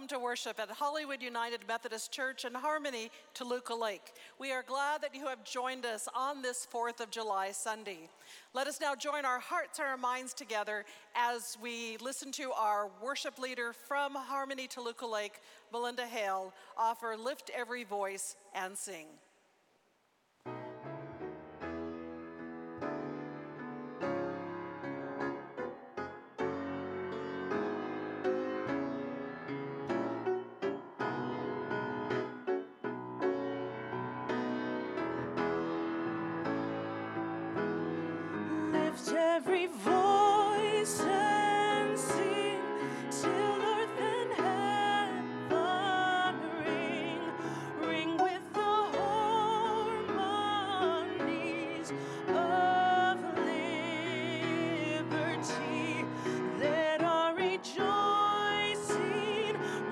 welcome to worship at Hollywood United Methodist Church in Harmony, Toluca Lake. We are glad that you have joined us on this 4th of July Sunday. Let us now join our hearts and our minds together as we listen to our worship leader from Harmony, Toluca Lake, Melinda Hale, offer Lift Every Voice and Sing. Every voice and sing till earth and heaven ring, ring with the harmonies of liberty that are rejoicing.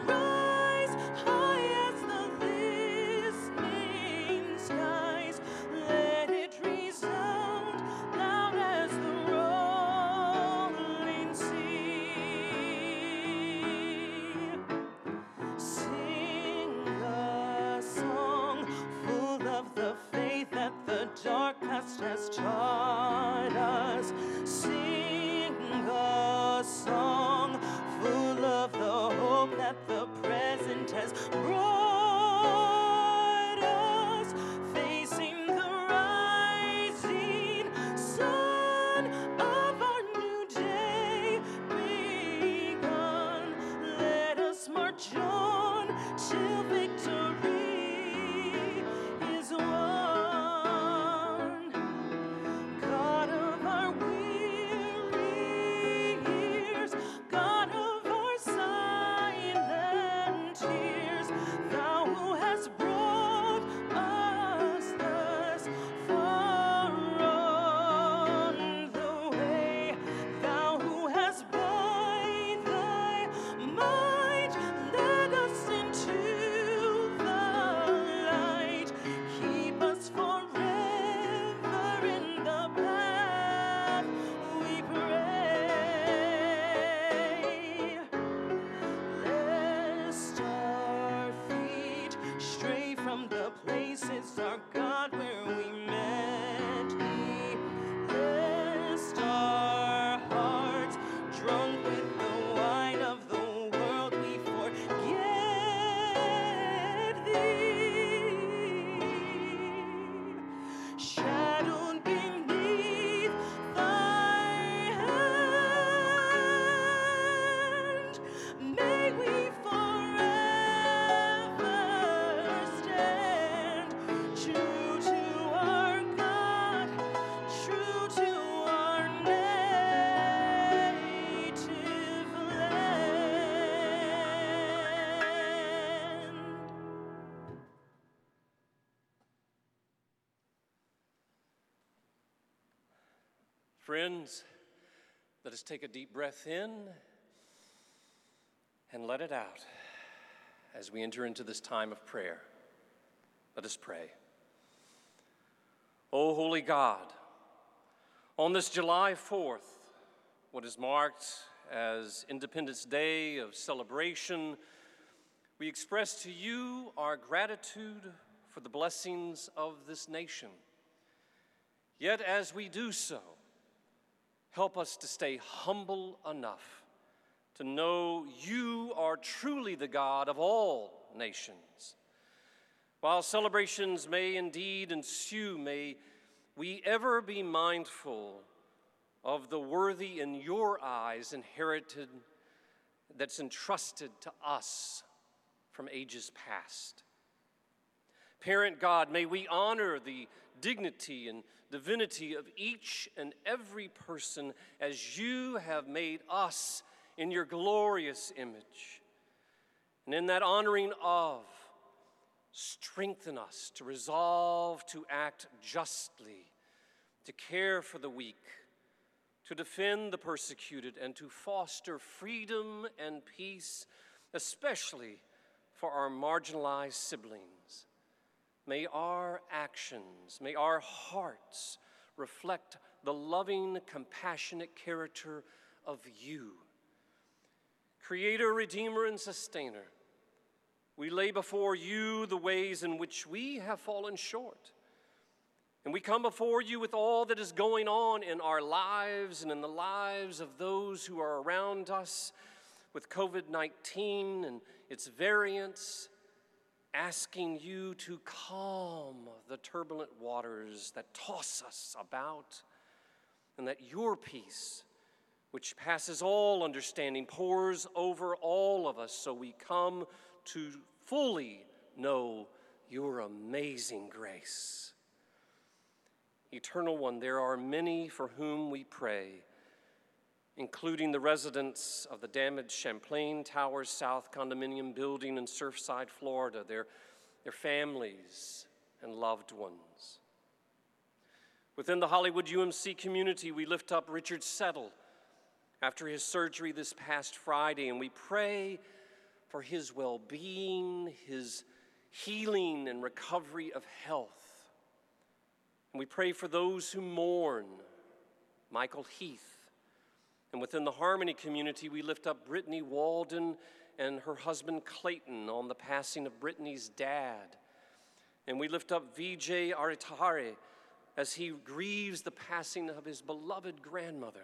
Rise high as the listening skies, let it resound loud as the dark past has taught us. Sing a song full of the hope that the present has brought us. Facing the rising sun of our new day begun, let us march on till victory. Friends, let us take a deep breath in and let it out as we enter into this time of prayer. Let us pray. O holy God, on this July 4th, what is marked as Independence Day of celebration, we express to you our gratitude for the blessings of this nation. Yet as we do so, help us to stay humble enough to know you are truly the God of all nations. While celebrations may indeed ensue, may we ever be mindful of the worthy in your eyes inherited that's entrusted to us from ages past. Parent God, may we honor the dignity and divinity of each and every person as you have made us in your glorious image. And in that honoring of, strengthen us to resolve to act justly, to care for the weak, to defend the persecuted, and to foster freedom and peace, especially for our marginalized siblings. May our actions, may our hearts reflect the loving, compassionate character of you. Creator, Redeemer, and Sustainer, We lay before you the ways in which we have fallen short. And we come before you with all that is going on in our lives and in the lives of those who are around us with COVID-19 and its variants, asking you to calm the turbulent waters that toss us about, and that your peace, which passes all understanding, pours over all of us, so we come to fully know your amazing grace. Eternal One, there are many for whom we pray, including the residents of the damaged Champlain Towers South condominium building in Surfside, Florida, their families and loved ones. Within the Hollywood UMC community, we lift up Richard Settle after his surgery this past Friday, and we pray for his well-being, his healing and recovery of health. And we pray for those who mourn, Michael Heath. And within the Harmony community, we lift up Brittany Walden and her husband Clayton on the passing of Brittany's dad. And we lift up Vijay Aritahari as he grieves the passing of his beloved grandmother.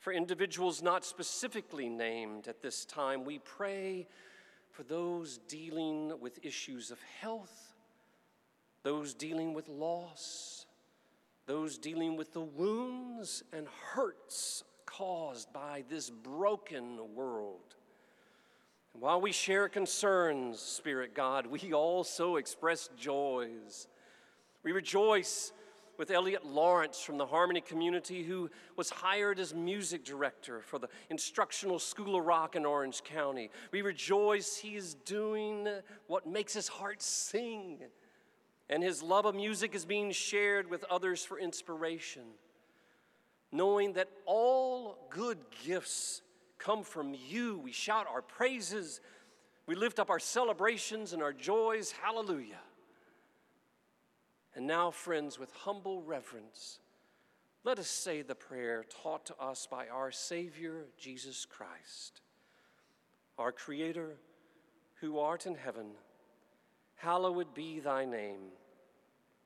For individuals not specifically named at this time, we pray for those dealing with issues of health, those dealing with loss, those dealing with the wounds and hurts caused by this broken world. And while we share concerns, Spirit God, we also express joys. We rejoice with Elliot Lawrence from the Harmony community, who was hired as music director for the Instructional School of Rock in Orange County. We rejoice he is doing what makes his heart sing, and his love of music is being shared with others for inspiration, knowing that all good gifts come from you. We shout our praises, we lift up our celebrations and our joys, hallelujah. And now, friends, with humble reverence, let us say the prayer taught to us by our Savior, Jesus Christ. Our Creator, who art in heaven, hallowed be thy name.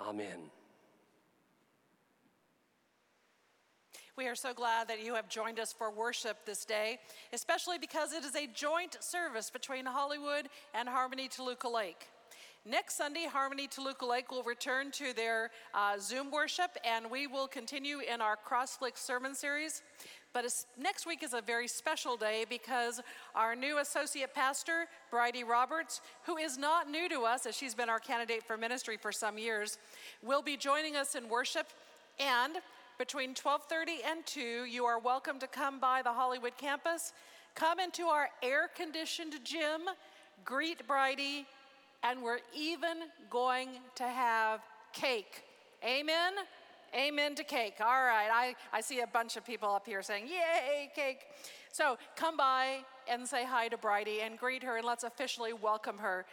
Amen. We are so glad that you have joined us for worship this day, especially because it is a joint service between Hollywood and Harmony Toluca Lake. Next Sunday, Harmony Toluca Lake will return to their Zoom worship, and we will continue in our CrossFlick sermon series. But next week is a very special day because our new associate pastor, Bridie Roberts, who is not new to us, as she's been our candidate for ministry for some years, will be joining us in worship. And between 12:30 and 2, you are welcome to come by the Hollywood campus, come into our air-conditioned gym, greet Bridie, and we're even going to have cake. Amen? Amen to cake. All right, I see a bunch of people up here saying, yay, cake. So come by and say hi to Bridie and greet her, and let's officially welcome her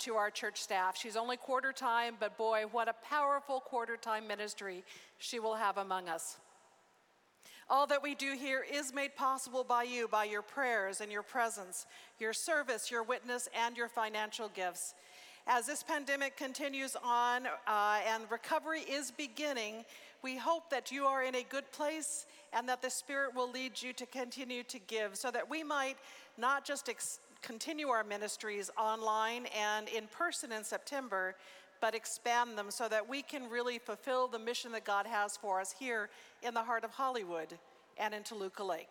to our church staff. She's only quarter time, but boy, what a powerful quarter time ministry she will have among us. All that we do here is made possible by you, by your prayers and your presence, your service, your witness, and your financial gifts. As this pandemic continues on and recovery is beginning, we hope that you are in a good place and that the Spirit will lead you to continue to give, so that we might not just continue our ministries online and in person in September, but expand them so that we can really fulfill the mission that God has for us here in the heart of Hollywood and in Toluca Lake.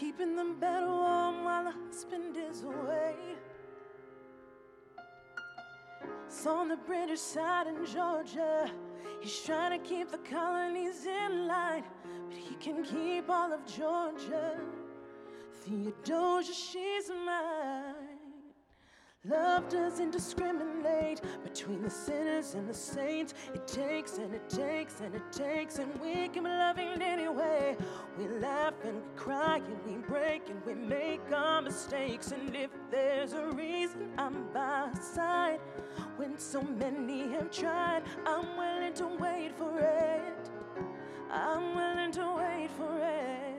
keeping the bed warm while the husband is away. It's on the British side in Georgia. He's trying to keep the colonies in line, but he can keep all of Georgia. Theodosia, she's mine. Love doesn't discriminate between the sinners and the saints. It takes and it takes and it takes, and we can be loving anyway. We laugh and we cry and we break and we make our mistakes. And if there's a reason I'm by her side, when so many have tried, I'm willing to wait for it. I'm willing to wait for it.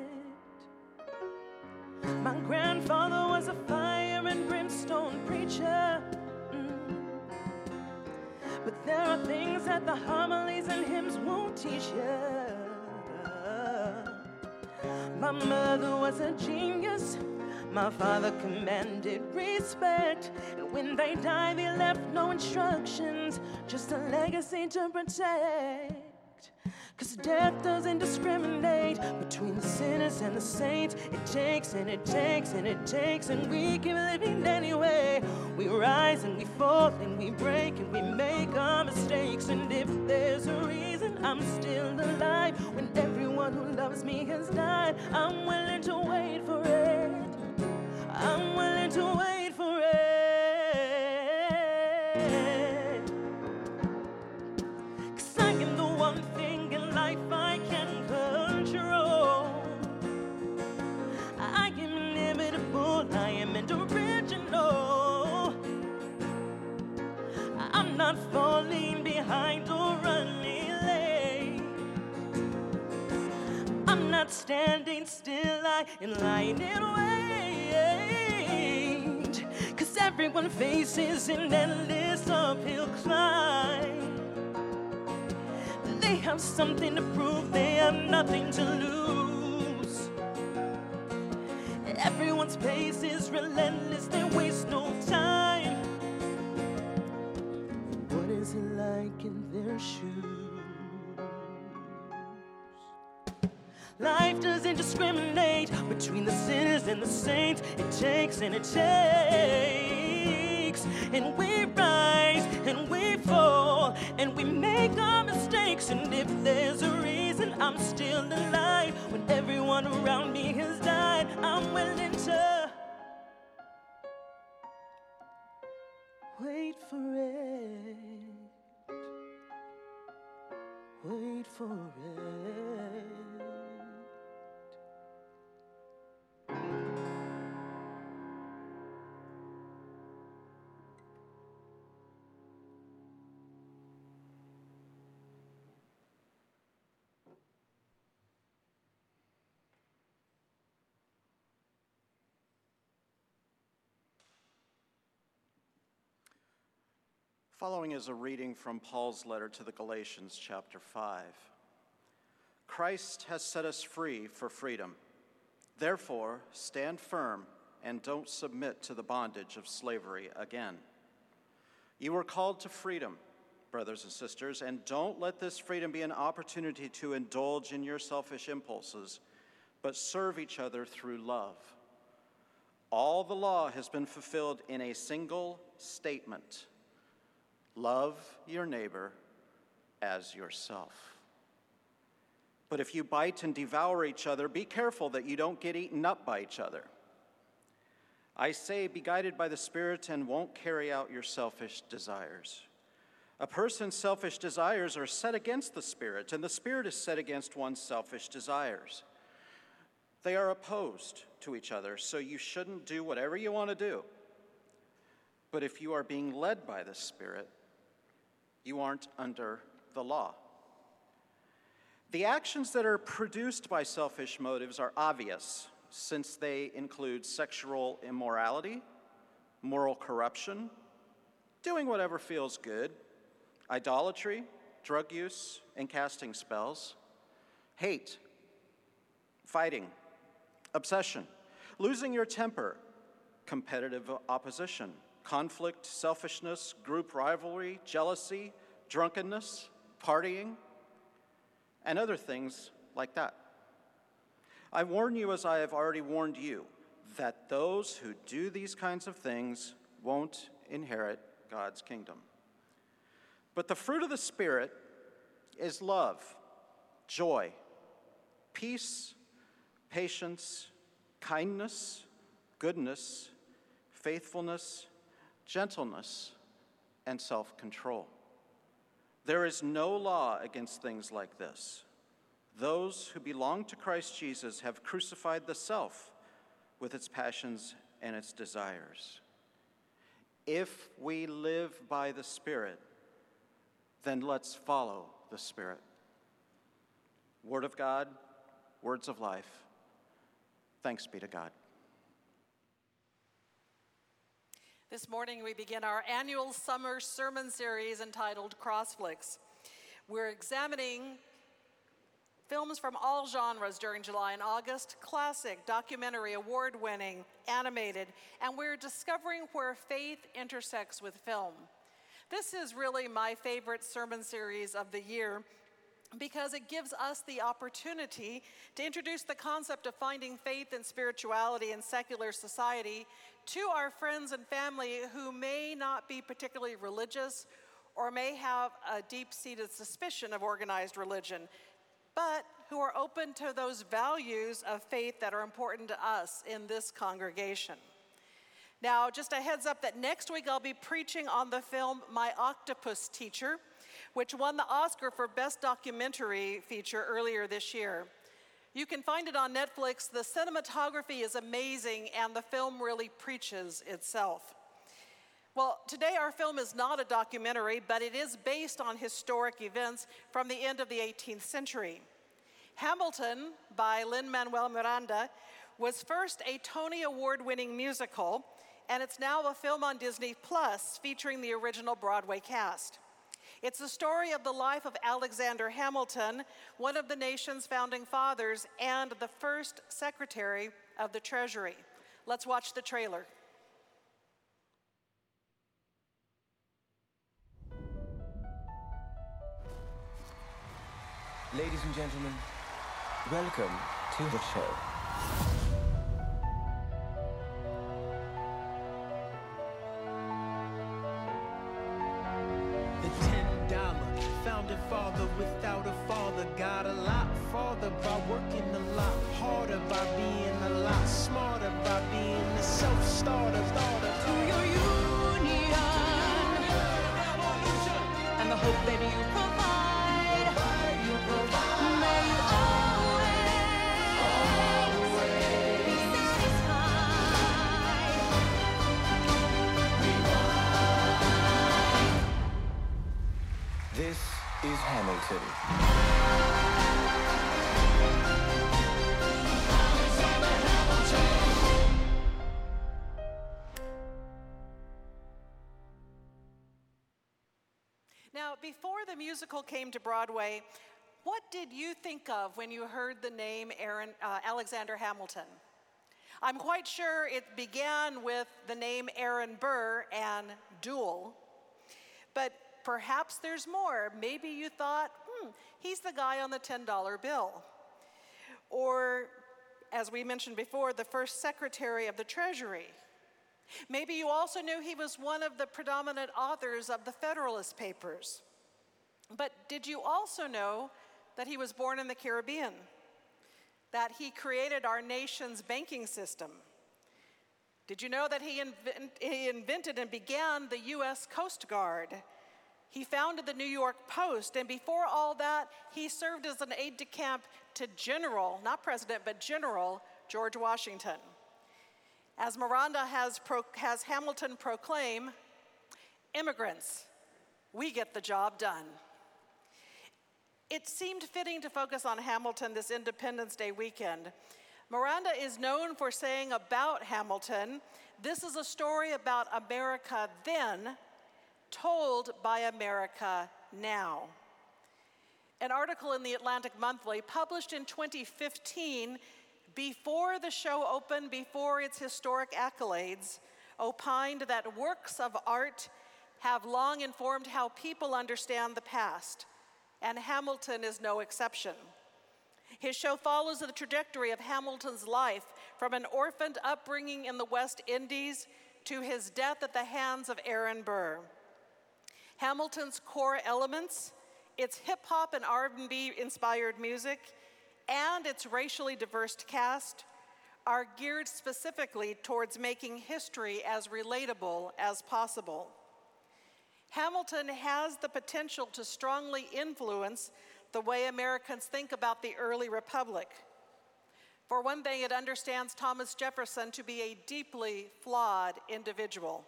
My grandfather was a fire and brimstone preacher, but there are things that the homilies and hymns won't teach you. My mother was a genius. My father commanded respect. And when they died, they left no instructions, just a legacy to protect. 'Cause death doesn't discriminate between the sinners and the saints. It takes and it takes and it takes, and we keep living anyway. We rise and we fall and we break and we make our mistakes. And if there's a reason I'm still alive, when everyone who loves me has died, I'm willing to wait for it. I'm willing to wait for it. 'Cause I am the one thing I can control. I am inimitable, I am original. I'm not falling behind or running late. I'm not standing still, I am lying in wait. 'Cause everyone faces an endless uphill climb. They have something to prove, they have nothing to lose. Everyone's pace is relentless, they waste no time. What is it like in their shoes? Life doesn't discriminate between the sinners and the saints. It takes and it takes, and we rise and we fall and we make our mistakes. And if there's a reason I'm still alive, when everyone around me has died, I'm willing to wait for it. Wait for it. Following is a reading from Paul's letter to the Galatians, chapter 5. Christ has set us free for freedom. Therefore, stand firm and don't submit to the bondage of slavery again. You were called to freedom, brothers and sisters, and don't let this freedom be an opportunity to indulge in your selfish impulses, but serve each other through love. All the law has been fulfilled in a single statement: love your neighbor as yourself. But if you bite and devour each other, be careful that you don't get eaten up by each other. I say, be guided by the Spirit and won't carry out your selfish desires. A person's selfish desires are set against the Spirit, and the Spirit is set against one's selfish desires. They are opposed to each other, so you shouldn't do whatever you want to do. But if you are being led by the Spirit, you aren't under the law. The actions that are produced by selfish motives are obvious, since they include sexual immorality, moral corruption, doing whatever feels good, idolatry, drug use, and casting spells, hate, fighting, obsession, losing your temper, competitive opposition, conflict, selfishness, group rivalry, jealousy, drunkenness, partying, and other things like that. I warn you, as I have already warned you, that those who do these kinds of things won't inherit God's kingdom. But the fruit of the Spirit is love, joy, peace, patience, kindness, goodness, faithfulness, gentleness, and self-control. There is no law against things like this. Those who belong to Christ Jesus have crucified the self with its passions and its desires. If we live by the Spirit, then let's follow the Spirit. Word of God, words of life. Thanks be to God. This morning we begin our annual summer sermon series entitled CrossFlicks. We're examining films from all genres during July and August, classic, documentary, award-winning, animated, and we're discovering where faith intersects with film. This is really my favorite sermon series of the year because it gives us the opportunity to introduce the concept of finding faith and spirituality in secular society to our friends and family who may not be particularly religious or may have a deep-seated suspicion of organized religion, but who are open to those values of faith that are important to us in this congregation. Now, just a heads up that next week I'll be preaching on the film My Octopus Teacher, which won the Oscar for Best Documentary Feature earlier this year. You can find it on Netflix. The cinematography is amazing, and the film really preaches itself. Well, today our film is not a documentary, but it is based on historic events from the end of the 18th century. Hamilton, by Lin-Manuel Miranda, was first a Tony Award-winning musical, and it's now a film on Disney+ featuring the original Broadway cast. It's the story of the life of Alexander Hamilton, one of the nation's founding fathers and the first Secretary of the Treasury. Let's watch the trailer. Ladies and gentlemen, welcome to the show. The $10 founding father without a father got a lot farther by working a lot harder, by being a lot smarter, by being a self-starter, to your union, revolution, and the hope that you This is Hamilton. Alexander Hamilton. Now, before the musical came to Broadway, what did you think of when you heard the name Alexander Hamilton? I'm quite sure it began with the name Aaron Burr and Duel, but perhaps there's more. Maybe you thought, he's the guy on the $10 bill. Or, as we mentioned before, the first Secretary of the Treasury. Maybe you also knew he was one of the predominant authors of the Federalist Papers. But did you also know that he was born in the Caribbean? That he created our nation's banking system? Did you know that he invented and began the U.S. Coast Guard? He founded the New York Post, and before all that, he served as an aide-de-camp to General, not President, but General George Washington. As Miranda has Hamilton proclaim, immigrants, we get the job done. It seemed fitting to focus on Hamilton this Independence Day weekend. Miranda is known for saying about Hamilton, this is a story about America then, told by America now. An article in the Atlantic Monthly published in 2015, before the show opened, before its historic accolades, opined that works of art have long informed how people understand the past, and Hamilton is no exception. His show follows the trajectory of Hamilton's life from an orphaned upbringing in the West Indies to his death at the hands of Aaron Burr. Hamilton's core elements, its hip-hop and R&B inspired music, and its racially diverse cast are geared specifically towards making history as relatable as possible. Hamilton has the potential to strongly influence the way Americans think about the early republic. For one thing, it understands Thomas Jefferson to be a deeply flawed individual.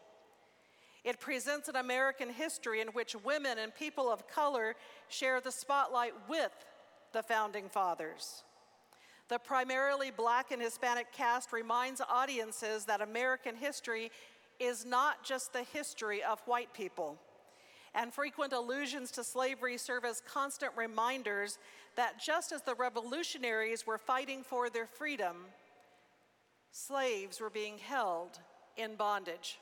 It presents an American history in which women and people of color share the spotlight with the founding fathers. The primarily Black and Hispanic cast reminds audiences that American history is not just the history of white people, and frequent allusions to slavery serve as constant reminders that just as the revolutionaries were fighting for their freedom, slaves were being held in bondage.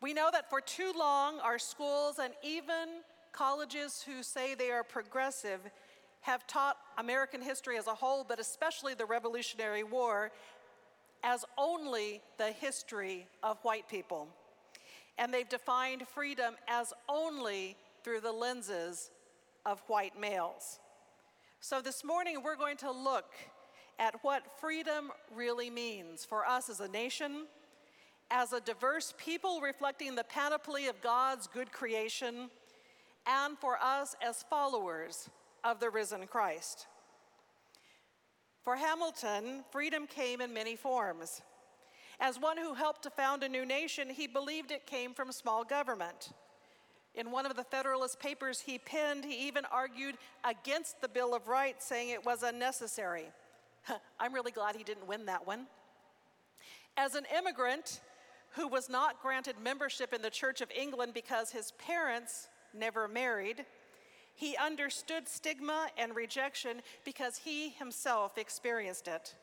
We know that for too long, our schools and even colleges who say they are progressive have taught American history as a whole, but especially the Revolutionary War, as only the history of white people. And they've defined freedom as only through the lenses of white males. So this morning, we're going to look at what freedom really means for us as a nation, as a diverse people reflecting the panoply of God's good creation, and for us as followers of the risen Christ. For Hamilton, freedom came in many forms. As one who helped to found a new nation, he believed it came from small government. In one of the Federalist Papers he penned, he even argued against the Bill of Rights, saying it was unnecessary. I'm really glad he didn't win that one. As an immigrant who was not granted membership in the Church of England because his parents never married, he understood stigma and rejection because he himself experienced it.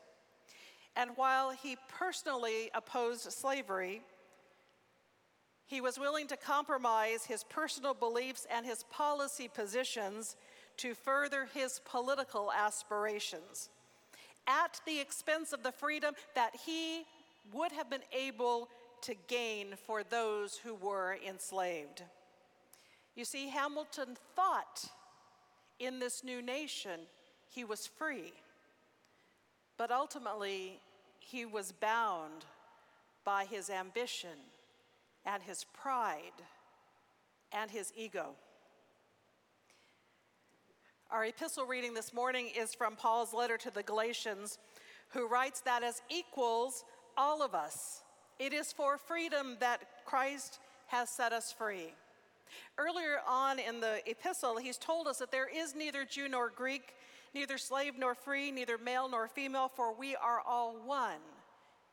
And while he personally opposed slavery, he was willing to compromise his personal beliefs and his policy positions to further his political aspirations, at the expense of the freedom that he would have been able to gain for those who were enslaved. You see, Hamilton thought in this new nation he was free, but ultimately he was bound by his ambition and his pride and his ego. Our epistle reading this morning is from Paul's letter to the Galatians, who writes that as equals, all of us, it is for freedom that Christ has set us free. Earlier on in the epistle, he's told us that there is neither Jew nor Greek, neither slave nor free, neither male nor female, for we are all one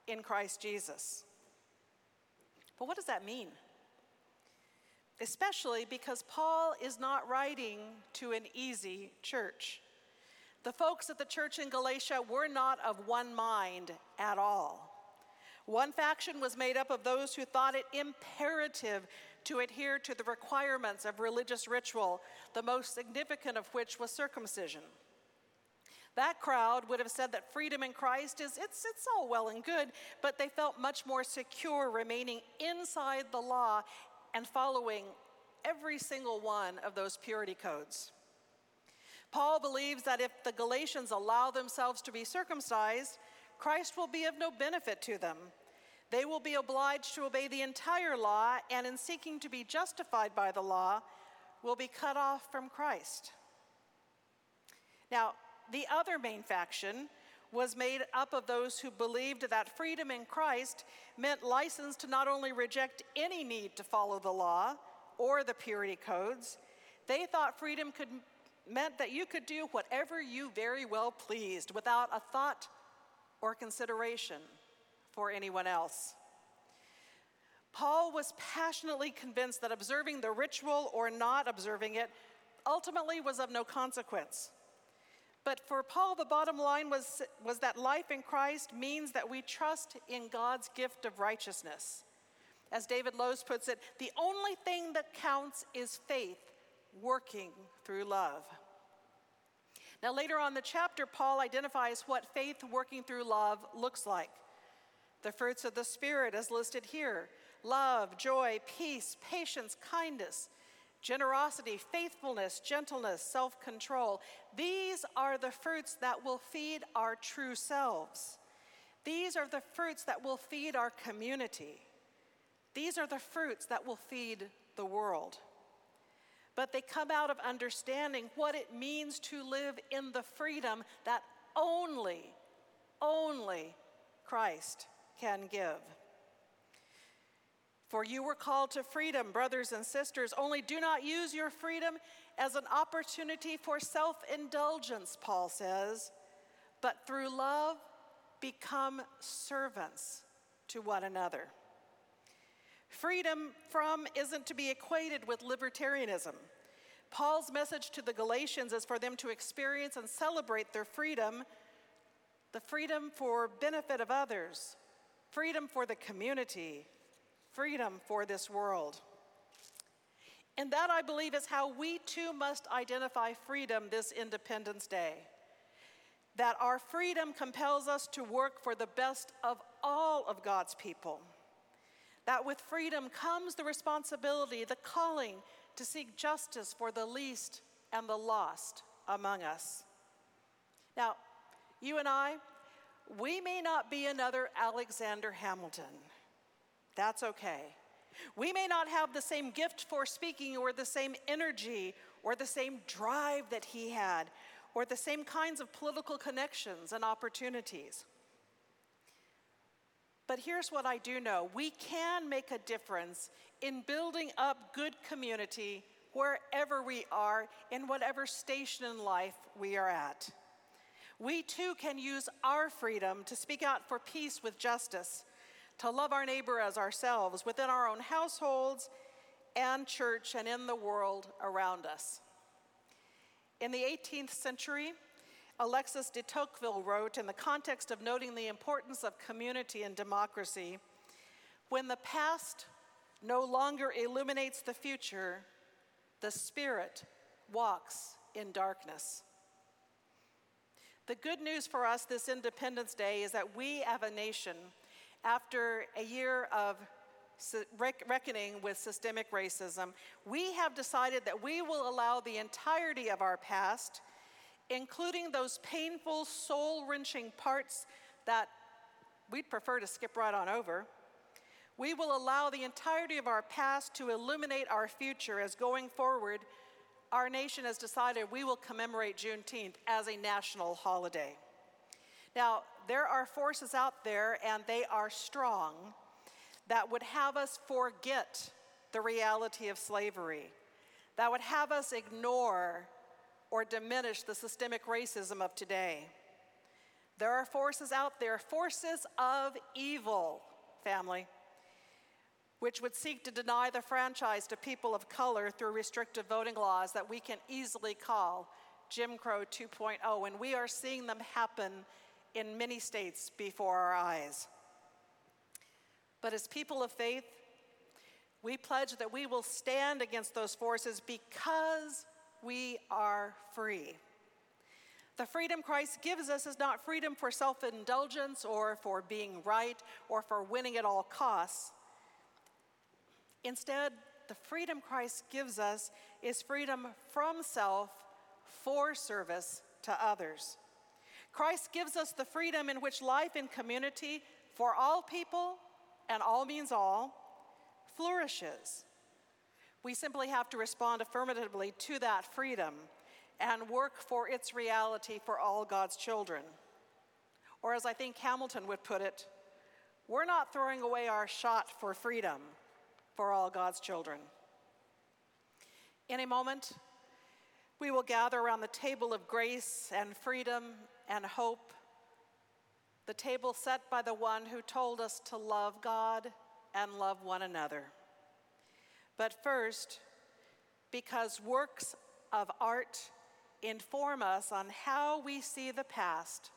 in Christ Jesus. But what does that mean? Especially because Paul is not writing to an easy church. The folks at the church in Galatia were not of one mind at all. One faction was made up of those who thought it imperative to adhere to the requirements of religious ritual, the most significant of which was circumcision. That crowd would have said that freedom in Christ is, it's all well and good, but they felt much more secure remaining inside the law and following every single one of those purity codes. Paul believes that if the Galatians allow themselves to be circumcised, Christ will be of no benefit to them. They will be obliged to obey the entire law, and in seeking to be justified by the law, will be cut off from Christ. Now, the other main faction was made up of those who believed that freedom in Christ meant license to not only reject any need to follow the law or the purity codes. They thought freedom meant that you could do whatever you very well pleased without a thought or consideration for anyone else. Paul was passionately convinced that observing the ritual or not observing it ultimately was of no consequence. But for Paul, the bottom line was that life in Christ means that we trust in God's gift of righteousness. As David Lowes puts it, the only thing that counts is faith working through love. Now, later on in the chapter, Paul identifies what faith working through love looks like. The fruits of the Spirit as listed here: love, joy, peace, patience, kindness, generosity, faithfulness, gentleness, self-control. These are the fruits that will feed our true selves. These are the fruits that will feed our community. These are the fruits that will feed the world. But they come out of understanding what it means to live in the freedom that only Christ can give. For you were called to freedom, brothers and sisters, only do not use your freedom as an opportunity for self-indulgence, Paul says, but through love become servants to one another. Freedom from isn't to be equated with libertarianism. Paul's message to the Galatians is for them to experience and celebrate their freedom, the freedom for benefit of others, freedom for the community, freedom for this world. And that, I believe, is how we too must identify freedom this Independence Day. That our freedom compels us to work for the best of all of God's people. That with freedom comes the responsibility, the calling to seek justice for the least and the lost among us. Now, you and I, we may not be another Alexander Hamilton. That's okay. We may not have the same gift for speaking or the same energy or the same drive that he had or the same kinds of political connections and opportunities. But here's what I do know. We can make a difference in building up good community wherever we are, in whatever station in life we are at. We too can use our freedom to speak out for peace with justice, to love our neighbor as ourselves within our own households and church and in the world around us. In the 18th century, Alexis de Tocqueville wrote, in the context of noting the importance of community and democracy, "When the past no longer illuminates the future, the spirit walks in darkness." The good news for us this Independence Day is that we have a nation after a year of reckoning with systemic racism. We have decided that we will allow the entirety of our past, including those painful, soul-wrenching parts that we'd prefer to skip right on over. We will allow the entirety of our past to illuminate our future, as going forward, our nation has decided we will commemorate Juneteenth as a national holiday. Now, there are forces out there, and they are strong, that would have us forget the reality of slavery, that would have us ignore or diminish the systemic racism of today. There are forces out there, forces of evil, family, which would seek to deny the franchise to people of color through restrictive voting laws that we can easily call Jim Crow 2.0, and we are seeing them happen in many states before our eyes. But as people of faith, we pledge that we will stand against those forces because we are free. The freedom Christ gives us is not freedom for self-indulgence or for being right or for winning at all costs. Instead, the freedom Christ gives us is freedom from self for service to others. Christ gives us the freedom in which life in community for all people, and all means all, flourishes. We simply have to respond affirmatively to that freedom and work for its reality for all God's children. Or as I think Hamilton would put it, we're not throwing away our shot for freedom for all God's children. In a moment, we will gather around the table of grace and freedom and hope, the table set by the one who told us to love God and love one another. But first, because works of art inform us on how we see the past,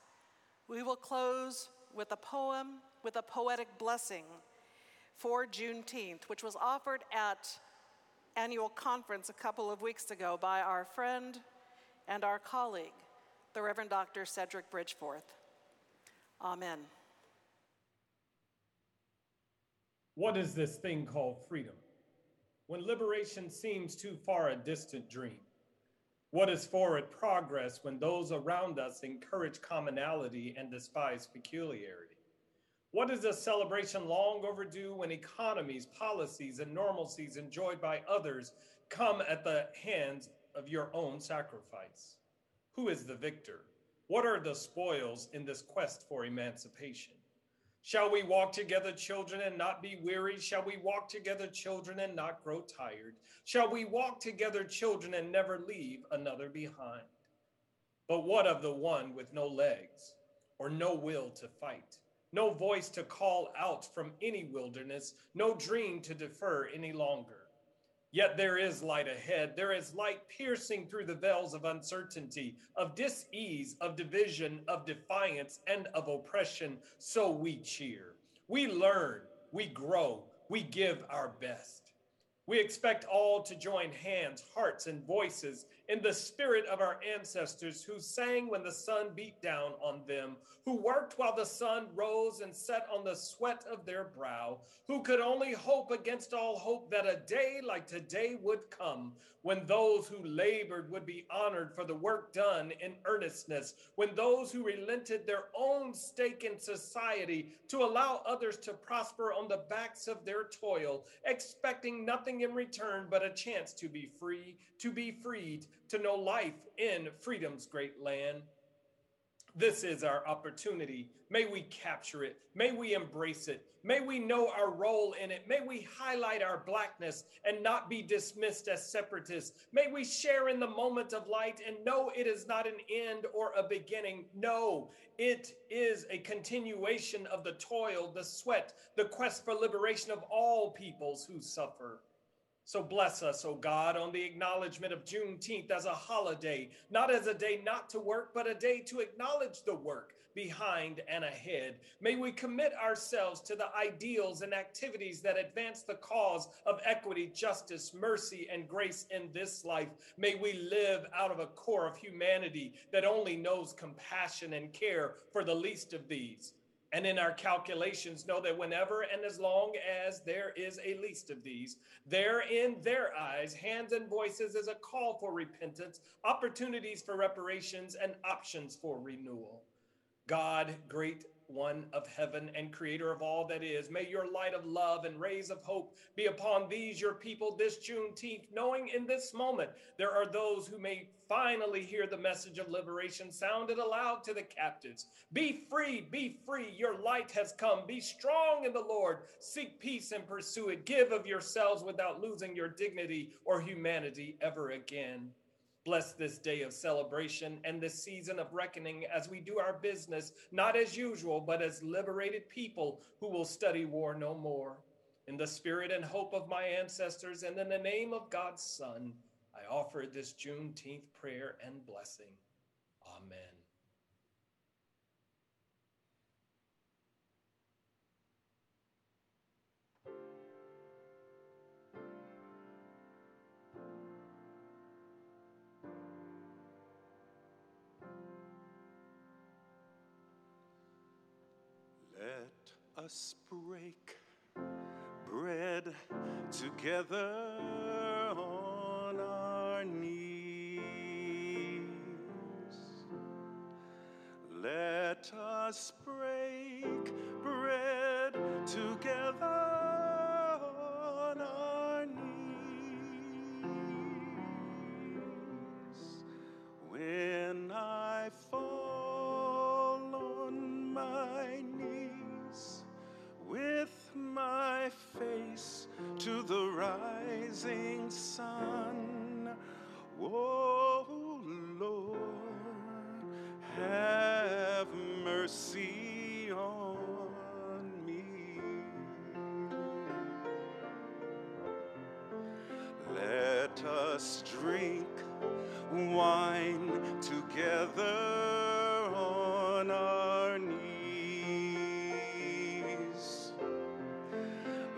we will close with a poem, with a poetic blessing for Juneteenth, which was offered at annual conference a couple of weeks ago by our friend and our colleague, the Reverend Dr. Cedric Bridgeforth. Amen. What is this thing called freedom? When liberation seems too far a distant dream? What is forward progress when those around us encourage commonality and despise peculiarity? What is a celebration long overdue when economies, policies, and normalcies enjoyed by others come at the hands of your own sacrifice? Who is the victor? What are the spoils in this quest for emancipation? Shall we walk together, children, and not be weary? Shall we walk together, children, and not grow tired? Shall we walk together, children, and never leave another behind? But what of the one with no legs or no will to fight? No voice to call out from any wilderness, no dream to defer any longer. Yet there is light ahead. There is light piercing through the veils of uncertainty, of dis-ease, of division, of defiance, and of oppression. So we cheer. We learn. We grow. We give our best. We expect all to join hands, hearts, and voices in the spirit of our ancestors who sang when the sun beat down on them, who worked while the sun rose and set on the sweat of their brow, who could only hope against all hope that a day like today would come, when those who labored would be honored for the work done in earnestness, when those who relented their own stake in society to allow others to prosper on the backs of their toil, expecting nothing in return but a chance to be free, to be freed, to know life in freedom's great land. This is our opportunity. May we capture it. May we embrace it. May we know our role in it. May we highlight our blackness and not be dismissed as separatists. May we share in the moment of light and know it is not an end or a beginning. No, it is a continuation of the toil, the sweat, the quest for liberation of all peoples who suffer. So bless us, O God, on the acknowledgement of Juneteenth as a holiday, not as a day not to work, but a day to acknowledge the work behind and ahead. May we commit ourselves to the ideals and activities that advance the cause of equity, justice, mercy, and grace in this life. May we live out of a core of humanity that only knows compassion and care for the least of these. And in our calculations, know that whenever and as long as there is a least of these, there in their eyes, hands and voices is a call for repentance, opportunities for reparations, and options for renewal. God, great one of heaven and creator of all that is, may your light of love and rays of hope be upon these, your people, this Juneteenth, knowing in this moment there are those who may finally hear the message of liberation sounded aloud to the captives. Be free, be free. Your light has come. Be strong in the Lord. Seek peace and pursue it. Give of yourselves without losing your dignity or humanity ever again. Bless this day of celebration and this season of reckoning as we do our business, not as usual, but as liberated people who will study war no more. In the spirit and hope of my ancestors and in the name of God's Son, I offer this Juneteenth prayer and blessing. Amen. Let us break bread together on our knees. Let us break bread together on our knees. When I fall on my knees, with my face to the rising sun, oh Lord, have mercy on me. Let us drink wine together on our knees.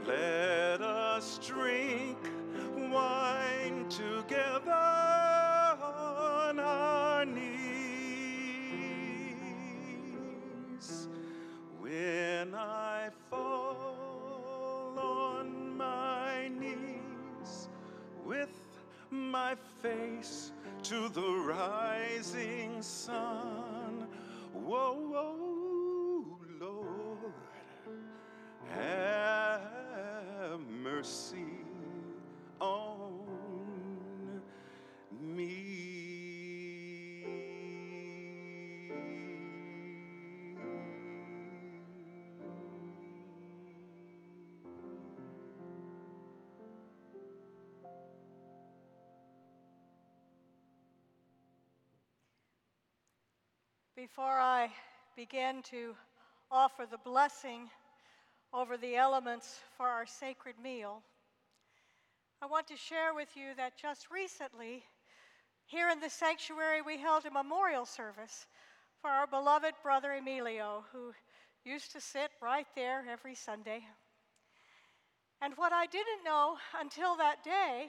Let us drink wine together on our knees. my face to the rising sun. Whoa, whoa, Lord, have mercy on me. Before I begin to offer the blessing over the elements for our sacred meal, I want to share with you that just recently, here in the sanctuary, we held a memorial service for our beloved brother Emilio, who used to sit right there every Sunday. And what I didn't know until that day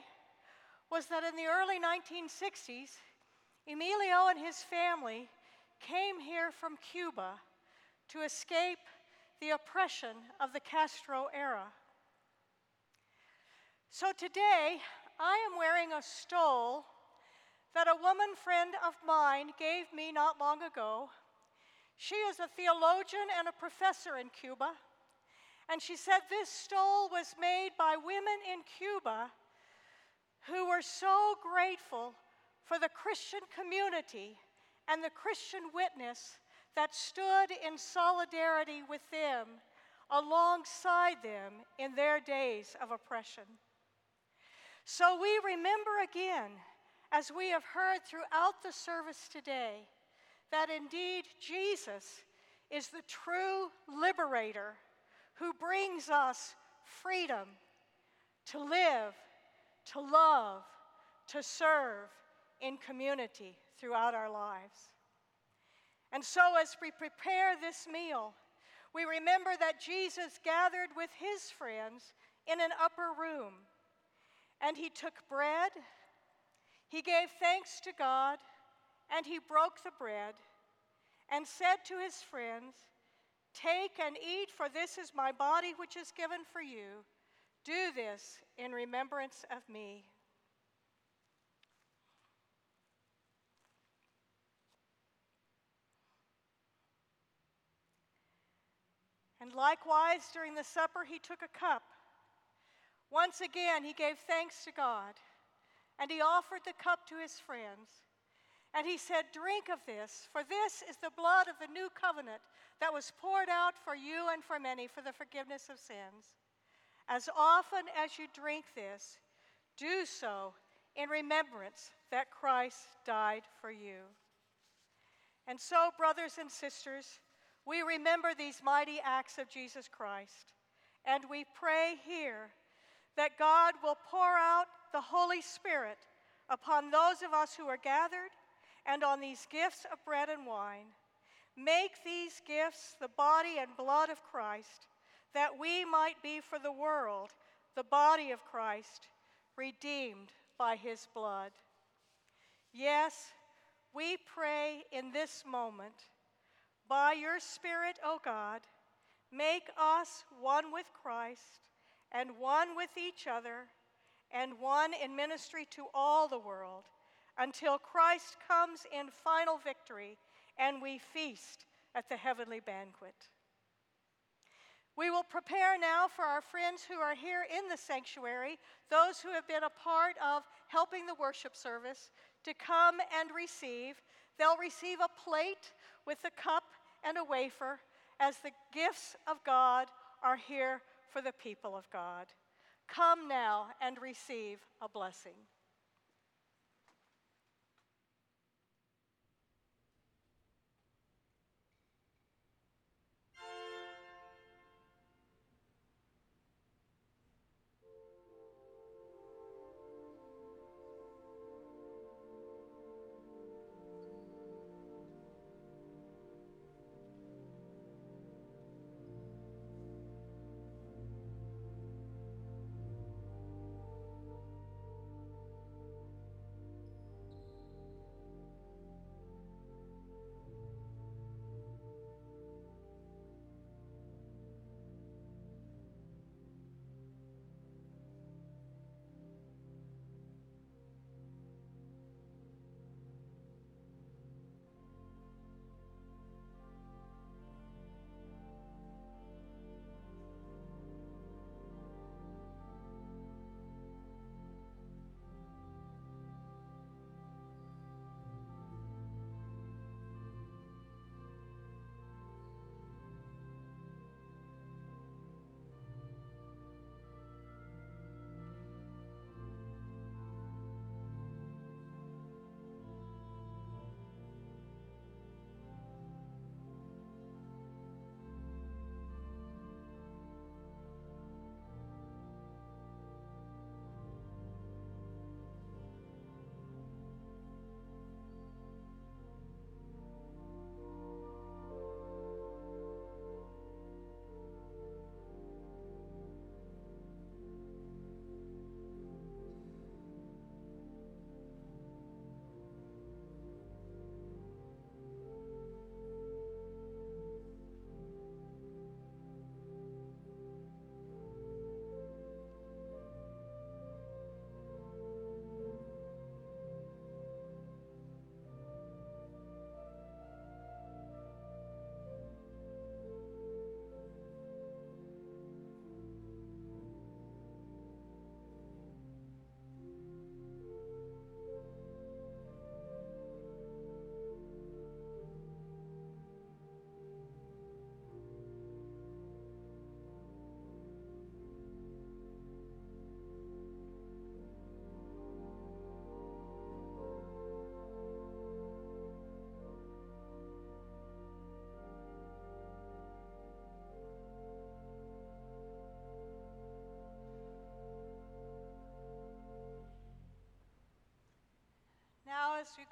was that in the early 1960s, Emilio and his family came here from Cuba to escape the oppression of the Castro era. So today, I am wearing a stole that a woman friend of mine gave me not long ago. She is a theologian and a professor in Cuba, and she said this stole was made by women in Cuba who were so grateful for the Christian community and the Christian witness that stood in solidarity with them, alongside them in their days of oppression. So we remember again, as we have heard throughout the service today, that indeed Jesus is the true liberator who brings us freedom to live, to love, to serve in community throughout our lives. And so as we prepare this meal, we remember that Jesus gathered with his friends in an upper room. And he took bread, he gave thanks to God, and he broke the bread and said to his friends, "Take and eat, for this is my body which is given for you. Do this in remembrance of me." And likewise, during the supper, he took a cup. Once again, he gave thanks to God, and he offered the cup to his friends. And he said, "Drink of this, for this is the blood of the new covenant that was poured out for you and for many for the forgiveness of sins. As often as you drink this, do so in remembrance that Christ died for you." And so, brothers and sisters, we remember these mighty acts of Jesus Christ, and we pray here that God will pour out the Holy Spirit upon those of us who are gathered and on these gifts of bread and wine. Make these gifts the body and blood of Christ, that we might be for the world the body of Christ, redeemed by his blood. Yes, we pray in this moment, by your Spirit, O God, make us one with Christ and one with each other and one in ministry to all the world until Christ comes in final victory and we feast at the heavenly banquet. We will prepare now for our friends who are here in the sanctuary, those who have been a part of helping the worship service, to come and receive. They'll receive a plate with a cup and a wafer, as the gifts of God are here for the people of God. Come now and receive a blessing.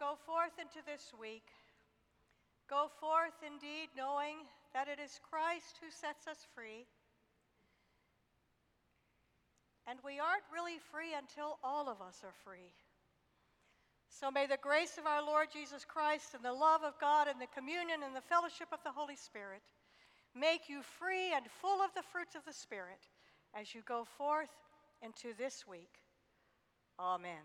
Go forth into this week. Go forth indeed, knowing that it is Christ who sets us free. And we aren't really free until all of us are free. So may the grace of our Lord Jesus Christ and the love of God and the communion and the fellowship of the Holy Spirit make you free and full of the fruits of the Spirit as you go forth into this week. Amen.